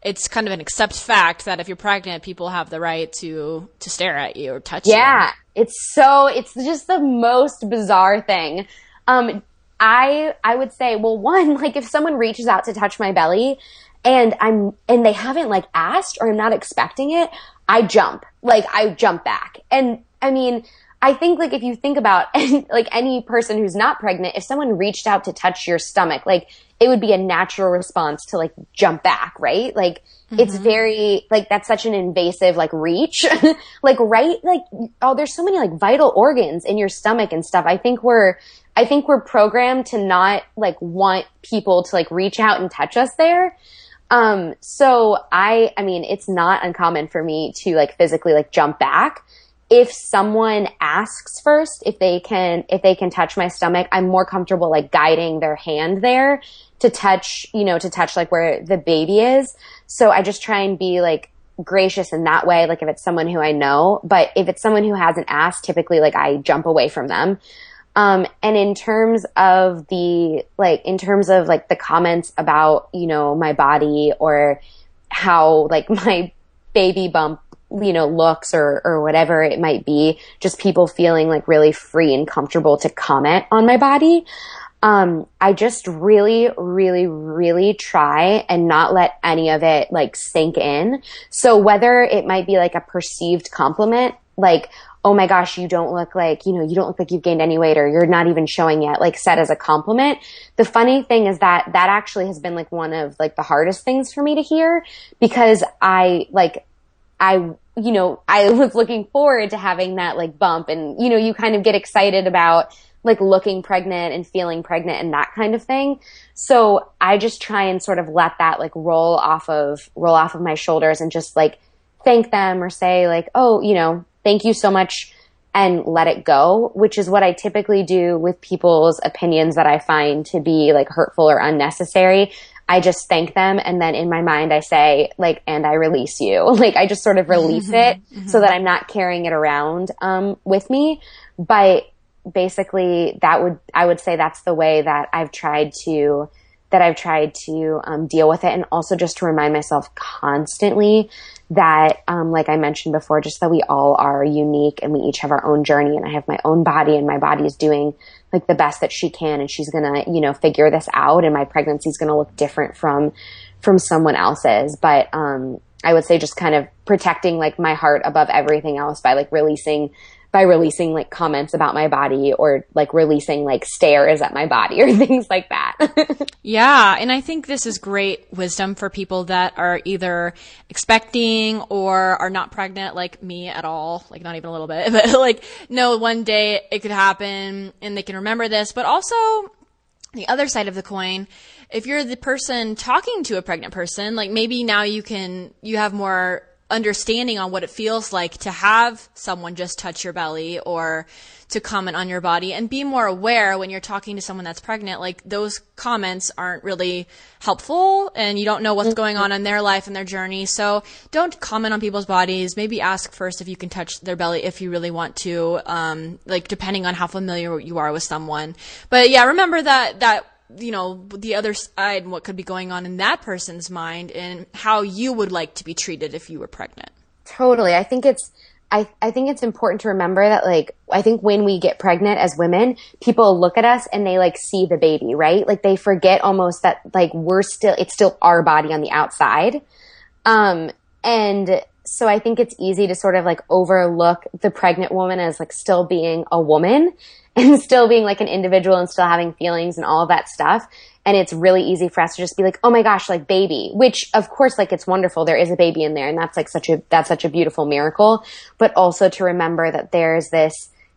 It's kind of an accept fact that if you're pregnant, people have the right to, to stare at you or touch yeah. you. Yeah. It's so, it's just the most bizarre thing. Um, I, I would say, well, one, like if someone reaches out to touch my belly and I'm, and they haven't like asked or I'm not expecting it, I jump, like I jump back. And I mean, I think like if you think about and, like any person who's not pregnant, if someone reached out to touch your stomach, like it would be a natural response to like jump back, right? Like mm-hmm. it's very like, that's such an invasive like reach, like, right? Like, oh, there's so many like vital organs in your stomach and stuff. I think we're, I think we're programmed to not like want people to like reach out and touch us there. Um, so I, I mean, it's not uncommon for me to like physically like jump back. If someone asks first, if they can, if they can touch my stomach, I'm more comfortable like guiding their hand there to touch, you know, to touch like where the baby is. So I just try and be like gracious in that way. Like if it's someone who I know, but if it's someone who hasn't asked, typically like I jump away from them. Um, and in terms of the, like, in terms of like the comments about, you know, my body or how like my baby bump, you know, looks or, or whatever it might be, just people feeling like really free and comfortable to comment on my body. Um, I just really, really, really try and not let any of it like sink in. So whether it might be like a perceived compliment, like, oh my gosh, you don't look like, you know, you don't look like you've gained any weight, or you're not even showing yet, like said as a compliment. The funny thing is that that actually has been like one of like the hardest things for me to hear, because I like, I, you know, I was looking forward to having that like bump, and, you know, you kind of get excited about like looking pregnant and feeling pregnant and that kind of thing. So I just try and sort of let that like roll off of, roll off of my shoulders and just like thank them or say like, oh, you know, thank you so much and let it go, which is what I typically do with people's opinions that I find to be like hurtful or unnecessary. I just thank them. And then in my mind, I say like, and I release you. Like I just sort of release it so that I'm not carrying it around, um, with me. But basically that would, I would say that's the way that I've tried to, that I've tried to, um, deal with it. And also just to remind myself constantly that, um, like I mentioned before, just that we all are unique and we each have our own journey, and I have my own body and my body is doing like the best that she can. And she's going to, you know, figure this out, and my pregnancy is going to look different from, from someone else's. But, um, I would say just kind of protecting like my heart above everything else by like releasing by releasing like comments about my body, or like releasing like stares at my body or things like that. Yeah. And I think this is great wisdom for people that are either expecting or are not pregnant like me at all. Like not even a little bit, but like, no, one day it could happen and they can remember this. But also the other side of the coin, if you're the person talking to a pregnant person, like maybe now you can, you have more understanding on what it feels like to have someone just touch your belly or to comment on your body, and be more aware when you're talking to someone that's pregnant, like those comments aren't really helpful and you don't know what's going on in their life and their journey. So don't comment on people's bodies. Maybe ask first if you can touch their belly if you really want to, um, like depending on how familiar you are with someone. But yeah, remember that, that, you know, the other side and what could be going on in that person's mind and how you would like to be treated if you were pregnant. Totally. I think it's, I, I think it's important to remember that, like, I think when we get pregnant as women, people look at us and they like see the baby, right? Like they forget almost that like we're still, it's still our body on the outside. Um, and so I think it's easy to sort of like overlook the pregnant woman as like still being a woman and still being like an individual and still having feelings and all of that stuff. And it's really easy for us to just be like, oh my gosh, like baby, which of course, like it's wonderful. There is a baby in there, and that's like such a, that's such a beautiful miracle. But also to remember that there's this,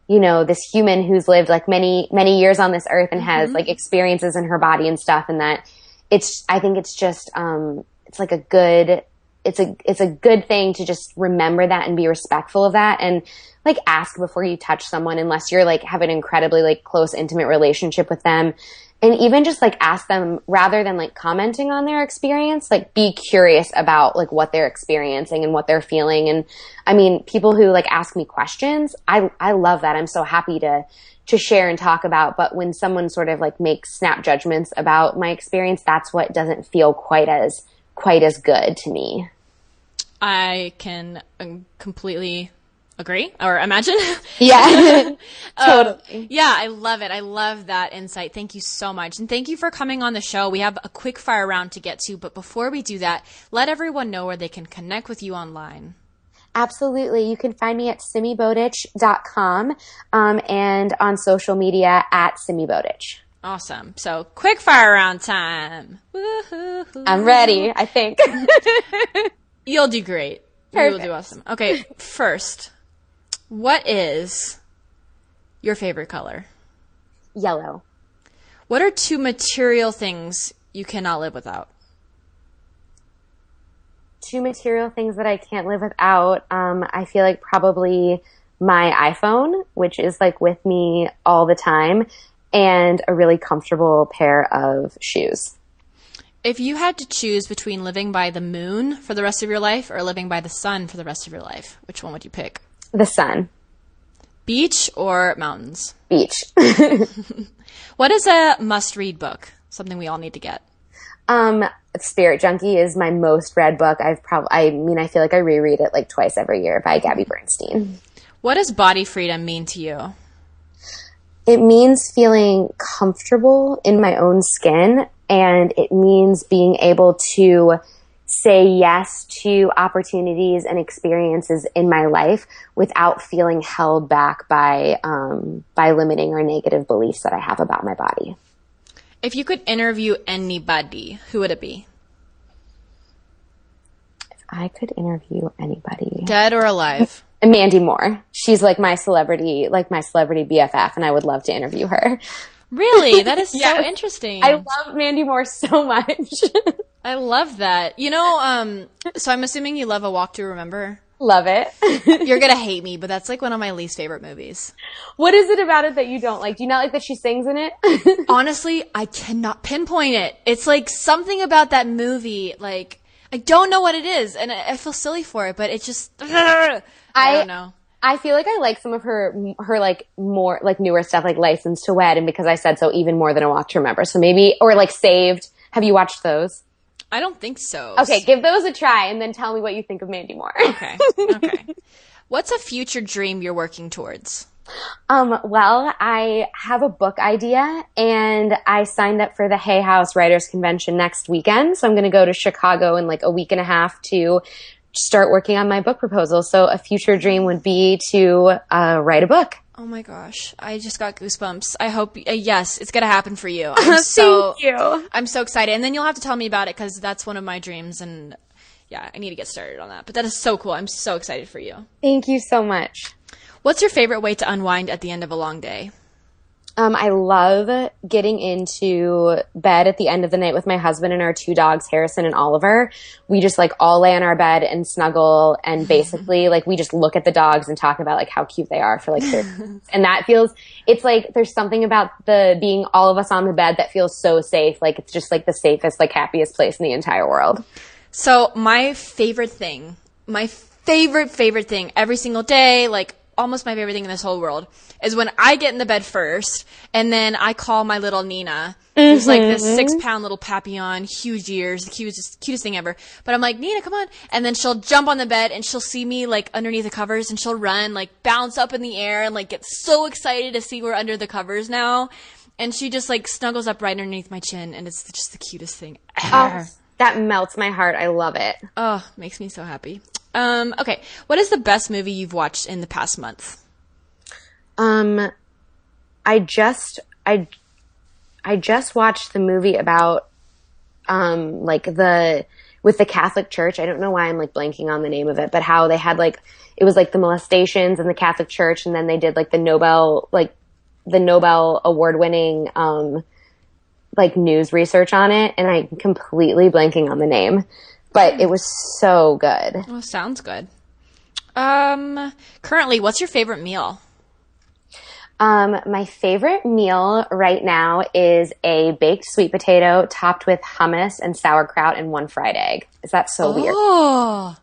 you know, this human who's lived like many, many years on this earth and mm-hmm. has like experiences in her body and stuff. And that it's, I think it's just, um, it's like a good, it's a, it's a good thing to just remember that and be respectful of that. And like ask before you touch someone, unless you're like have an incredibly like close, intimate relationship with them. And even just like ask them rather than like commenting on their experience, like be curious about like what they're experiencing and what they're feeling. And I mean, people who like ask me questions, I, I love that. I'm so happy to, to share and talk about. But when someone sort of like makes snap judgments about my experience, that's what doesn't feel quite as, quite as good to me. I can completely agree or imagine. Yeah. Totally. Um, yeah. I love it. I love that insight. Thank you so much. And thank you for coming on the show. We have a quick fire round to get to, but before we do that, let everyone know where they can connect with you online. Absolutely. You can find me at Simi Botwich dot com, um, and on social media at SimiBotwich. Awesome. So quick fire round time. Woo-hoo-hoo. I'm ready. I think. You'll do great. Perfect. You'll do awesome. Okay. First. What is your favorite color? Yellow. What are two material things you cannot live without? Two material things that I can't live without. Um, I feel like probably my iPhone, which is like with me all the time, and a really comfortable pair of shoes. If you had to choose between living by the moon for the rest of your life or living by the sun for the rest of your life, which one would you pick? The sun. Beach or mountains? Beach. What is a must-read book? Something we all need to get. Um, Spirit Junkie is my most read book. I've probably, I mean, I feel like I reread it like twice every year, by Gabby Bernstein. What does body freedom mean to you? It means feeling comfortable in my own skin, and it means being able to say yes to opportunities and experiences in my life without feeling held back by um, by limiting or negative beliefs that I have about my body. If you could interview anybody, who would it be? If I could interview anybody. Dead or alive? And Mandy Moore. She's like my celebrity, like my celebrity B F F, and I would love to interview her. Really? That is yes. so interesting. I love Mandy Moore so much. I love that. You know, um, so I'm assuming you love A Walk to Remember. Love it. You're going to hate me, but that's like one of my least favorite movies. What is it about it that you don't like? Do you not like that she sings in it? Honestly, I cannot pinpoint it. It's like something about that movie, like, I don't know what it is, and I, I feel silly for it, but it just, I, I don't know. I feel like I like some of her, her like more, like newer stuff, like License to Wed, and Because I Said So even more than A Walk to Remember. So maybe, or like Saved. Have you watched those? I don't think so. Okay, give those a try and then tell me what you think of Mandy Moore. Okay, okay. What's a future dream you're working towards? Um, well, I have a book idea, and I signed up for the Hay House Writers' Convention next weekend. So I'm going to go to Chicago in like a week and a half to start working on my book proposal. So a future dream would be to uh, write a book. Oh my gosh. I just got goosebumps. I hope, uh, yes, it's going to happen for you. I'm so, Thank you. I'm so excited. And then you'll have to tell me about it, because that's one of my dreams. And yeah, I need to get started on that. But that is so cool. I'm so excited for you. Thank you so much. What's your favorite way to unwind at the end of a long day? Um, I love getting into bed at the end of the night with my husband and our two dogs, Harrison and Oliver. We just like all lay on our bed and snuggle, and basically like we just look at the dogs and talk about like how cute they are for like thirty minutes. And that feels, it's like there's something about the being all of us on the bed that feels so safe. Like it's just like the safest, like happiest place in the entire world. So my favorite thing, my favorite, favorite thing every single day, like almost my favorite thing in this whole world, is when I get in the bed first and then I call my little Nina, mm-hmm. who's like this six pound little Papillon, huge ears, the cutest, cutest thing ever. But I'm like, Nina, come on. And then she'll jump on the bed and she'll see me like underneath the covers, and she'll run, like bounce up in the air, and like get so excited to see we're under the covers now. And she just like snuggles up right underneath my chin, and it's just the cutest thing ever. Oh, that melts my heart. I love it. Oh, makes me so happy. Um, okay. What is the best movie you've watched in the past month? Um, I just, I, I just watched the movie about, um, like the, with the Catholic Church. I don't know why I'm like blanking on the name of it, but how they had like, it was like the molestations in the Catholic Church. And then they did like the Nobel, like the Nobel award winning, um, like news research on it. And I'm completely blanking on the name. But it was so good. Oh, sounds good. Um, currently, what's your favorite meal? Um, my favorite meal right now is a baked sweet potato topped with hummus and sauerkraut and one fried egg. Is that so oh, weird? Oh,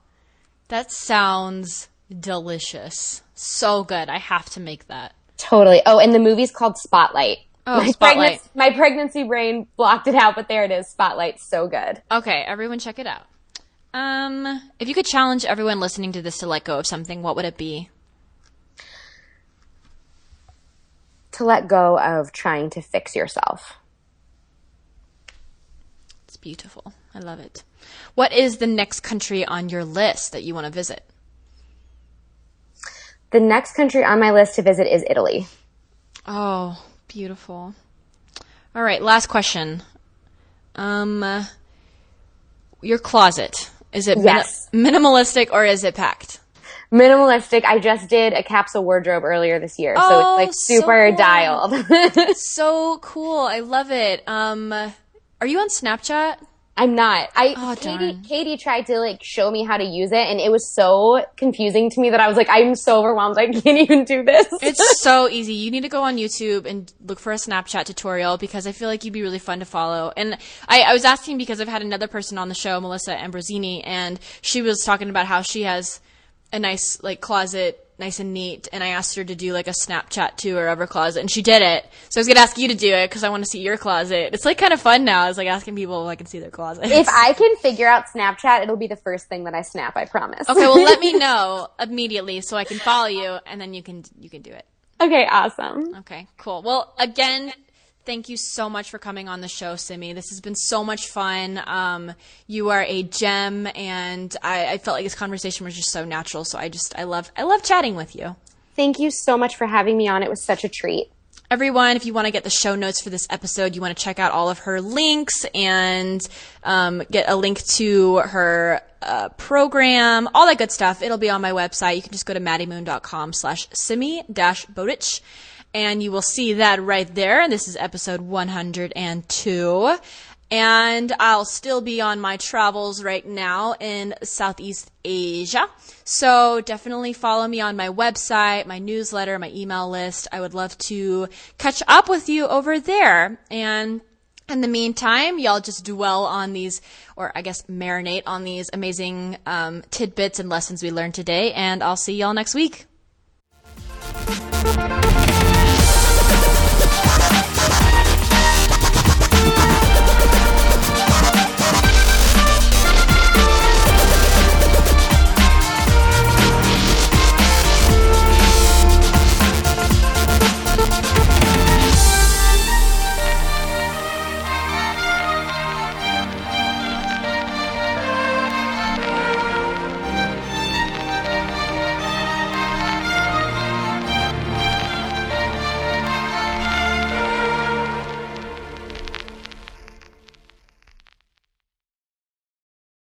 that sounds delicious. So good. I have to make that. Totally. Oh, and the movie's called Spotlight. Oh, my Spotlight. Pregnancy, my pregnancy brain blocked it out, but there it is. Spotlight. So good. Okay, everyone check it out. Um, if you could challenge everyone listening to this to let go of something, what would it be? To let go of trying to fix yourself. It's beautiful. I love it. What is the next country on your list that you want to visit? The next country on my list to visit is Italy. Oh, beautiful. All right, last question. Um, uh, your closet. Is it yes. min- minimalistic or is it packed? Minimalistic. I just did a capsule wardrobe earlier this year, oh, so it's like super so cool. dialed. So cool. I love it. Um, are you on Snapchat? I'm not. I oh, Katie, Katie tried to like show me how to use it, and it was so confusing to me that I was like, I'm so overwhelmed. I can't even do this. It's so easy. You need to go on YouTube and look for a Snapchat tutorial, because I feel like you'd be really fun to follow. And I, I was asking because I've had another person on the show, Melissa Ambrosini, and she was talking about how she has a nice like closet, nice and neat, and I asked her to do like a Snapchat tour of her closet, and she did it. So I was gonna ask you to do it, because I want to see your closet. It's like kind of fun now. I was like asking people if I can see their closet. If I can figure out Snapchat, it'll be the first thing that I snap, I promise. Okay, well let me know immediately so I can follow you, and then you can you can do it. Okay, awesome. Okay, cool. Well, again, thank you so much for coming on the show, Simi. This has been so much fun. Um, you are a gem, and I, I felt like this conversation was just so natural. So I just, I love, I love chatting with you. Thank you so much for having me on. It was such a treat. everyone, if you want to get the show notes for this episode, you want to check out all of her links and um, get a link to her uh, program, all that good stuff. It'll be on my website. You can just go to maddie moon dot com slash simi botwich. And you will see that right there. And this is episode one hundred two. And I'll still be on my travels right now in Southeast Asia. So definitely follow me on my website, my newsletter, my email list. I would love to catch up with you over there. And in the meantime, y'all just dwell on these, or I guess marinate on these amazing um, tidbits and lessons we learned today. And I'll see y'all next week.